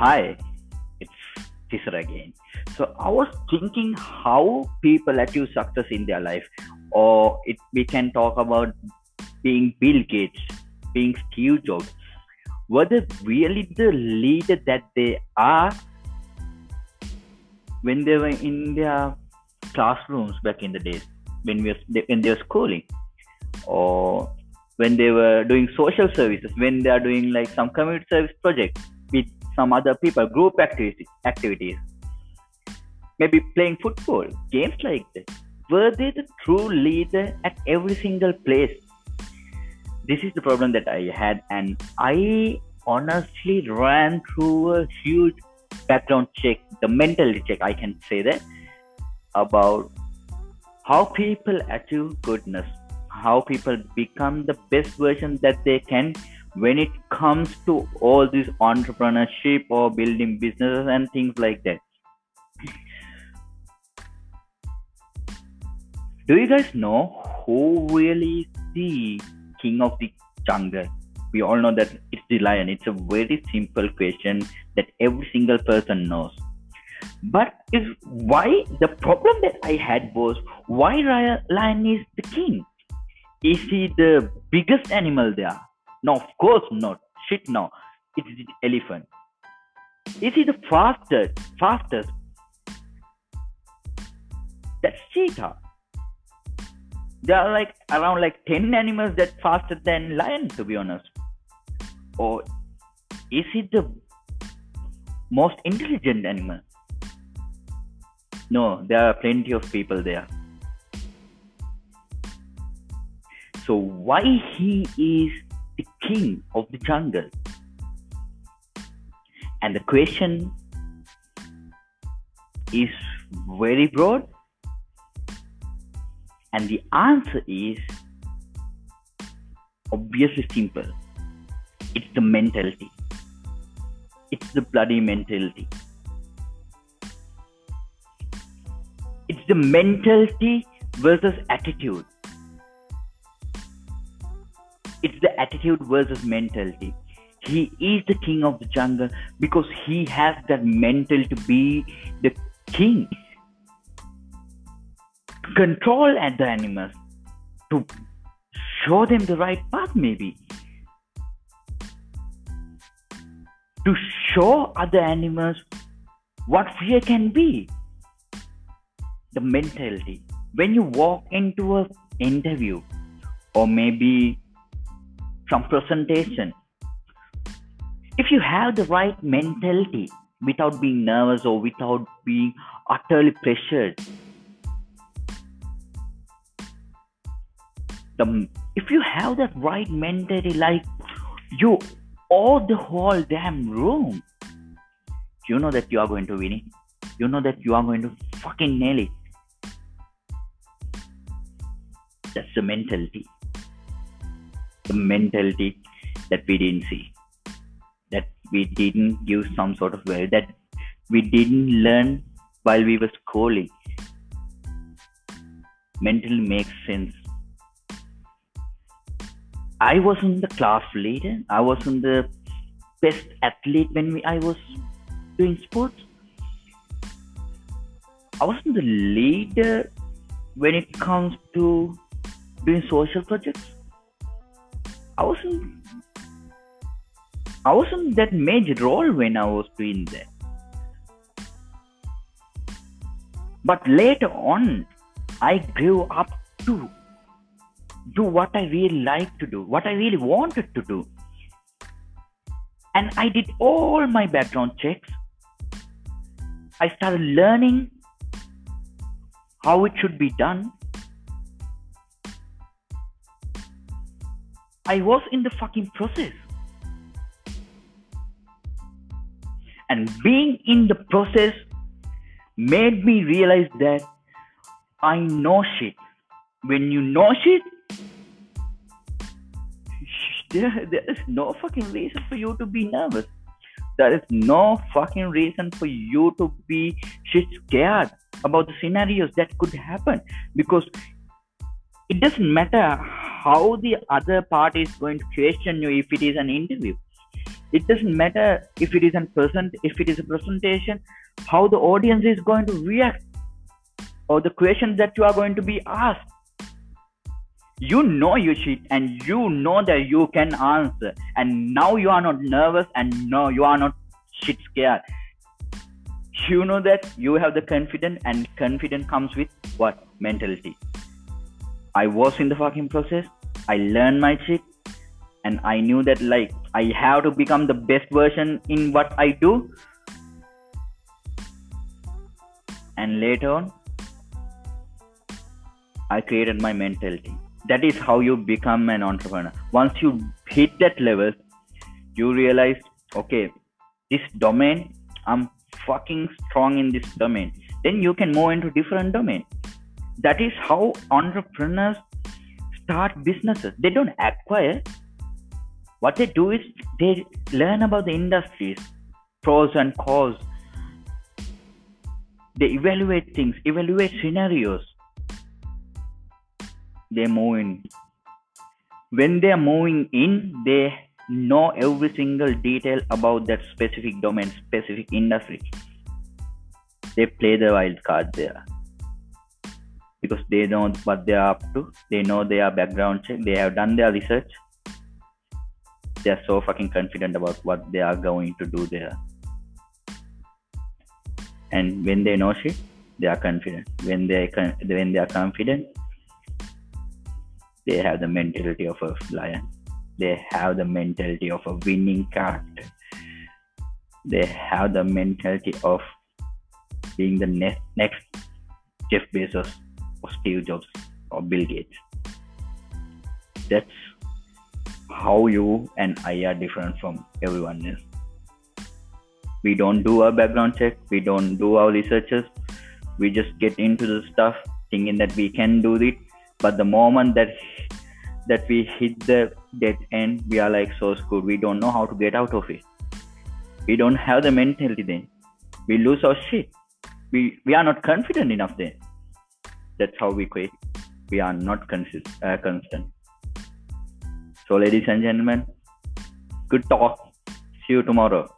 Hi, it's Tisara again. So I was thinking how people achieve success in their life, or we can talk about being Bill Gates, being Steve Jobs. Were they really the leader that they are when they were in their classrooms back in the days, when they were schooling, or when they were doing social services, when they are doing like some community service projects with some other people, group activities, maybe playing football, games like that. Were they the true leader at every single place? This is the problem that I had, and I honestly ran through a huge background check, the mentality check, I can say that, about how people achieve goodness, how people become the best version that they can when it comes to all this entrepreneurship or building businesses and things like that. Do you guys know who really is the king of the jungle? We all know that it's the lion. It's a very simple question that every single person knows. But the problem that I had was, why lion is the king? Is he the biggest animal there? No, of course not. Shit, no. It's the elephant. Is he the fastest? That's cheetah. There are around 10 animals that faster than lion, to be honest. Or is he the most intelligent animal? No, there are plenty of people there. So why he is the king of the jungle? And the question is very broad, and the answer is obviously simple. It's the mentality. It's the bloody mentality. It's the mentality versus attitude. It's the attitude versus mentality. He is the king of the jungle because he has that mental to be the king. To control at the animals. To show them the right path, maybe. To show other animals what fear can be. The mentality. When you walk into an interview or maybe some presentation, if you have the right mentality without being nervous or without being utterly pressured, if you have that right mentality, you owe the whole damn room, you know that you are going to win it. You know that you are going to fucking nail it. That's the mentality. The mentality that we didn't see, that we didn't give some sort of value, that we didn't learn while we were schooling. Mentally makes sense. I wasn't the class leader. I wasn't the best athlete I was doing sports. I wasn't the leader when it comes to doing social projects. I wasn't that major role when I was doing that. But later on, I grew up to do what I really liked to do, what I really wanted to do. And I did all my background checks. I started learning how it should be done. I was in the fucking process. And being in the process made me realize that I know shit. When you know shit, there is no fucking reason for you to be nervous. There is no fucking reason for you to be shit scared about the scenarios that could happen. Because it doesn't matter how the other party is going to question you if it is an interview. It doesn't matter if it is a present, if it is a presentation, how the audience is going to react or the questions that you are going to be asked. You know your shit and you know that you can answer, and now you are not nervous and no, you are not shit scared. You know that you have the confidence, and confidence comes with what? Mentality. I was in the fucking process. I learned my shit, and I knew that like I have to become the best version in what I do. And later on, I created my mentality. That is how you become an entrepreneur. Once you hit that level, you realize, okay, this domain, I'm fucking strong in this domain. Then you can move into different domain. That is how entrepreneurs start businesses. They don't acquire. What they do is they learn about the industries, pros and cons. They evaluate things, evaluate scenarios. They move in. When they are moving in, they know every single detail about that specific domain, specific industry. They play the wild card there, because they know what they are up to. They know their background check. They have done their research. They are so fucking confident about what they are going to do there. And when they know shit, they are confident. When they are confident, they have the mentality of a lion. They have the mentality of a winning character. They have the mentality of being the next Jeff Bezos or Steve Jobs or Bill Gates. That's how you and I are different from everyone else. We don't do our background check. We don't do our researches. We just get into the stuff thinking that we can do it. But the moment that we hit the dead end, we are like so screwed. We don't know how to get out of it. We don't have the mentality then. We lose our shit. We are not confident enough then. That's how we quit. We are not constant. So ladies and gentlemen, good talk. See you tomorrow.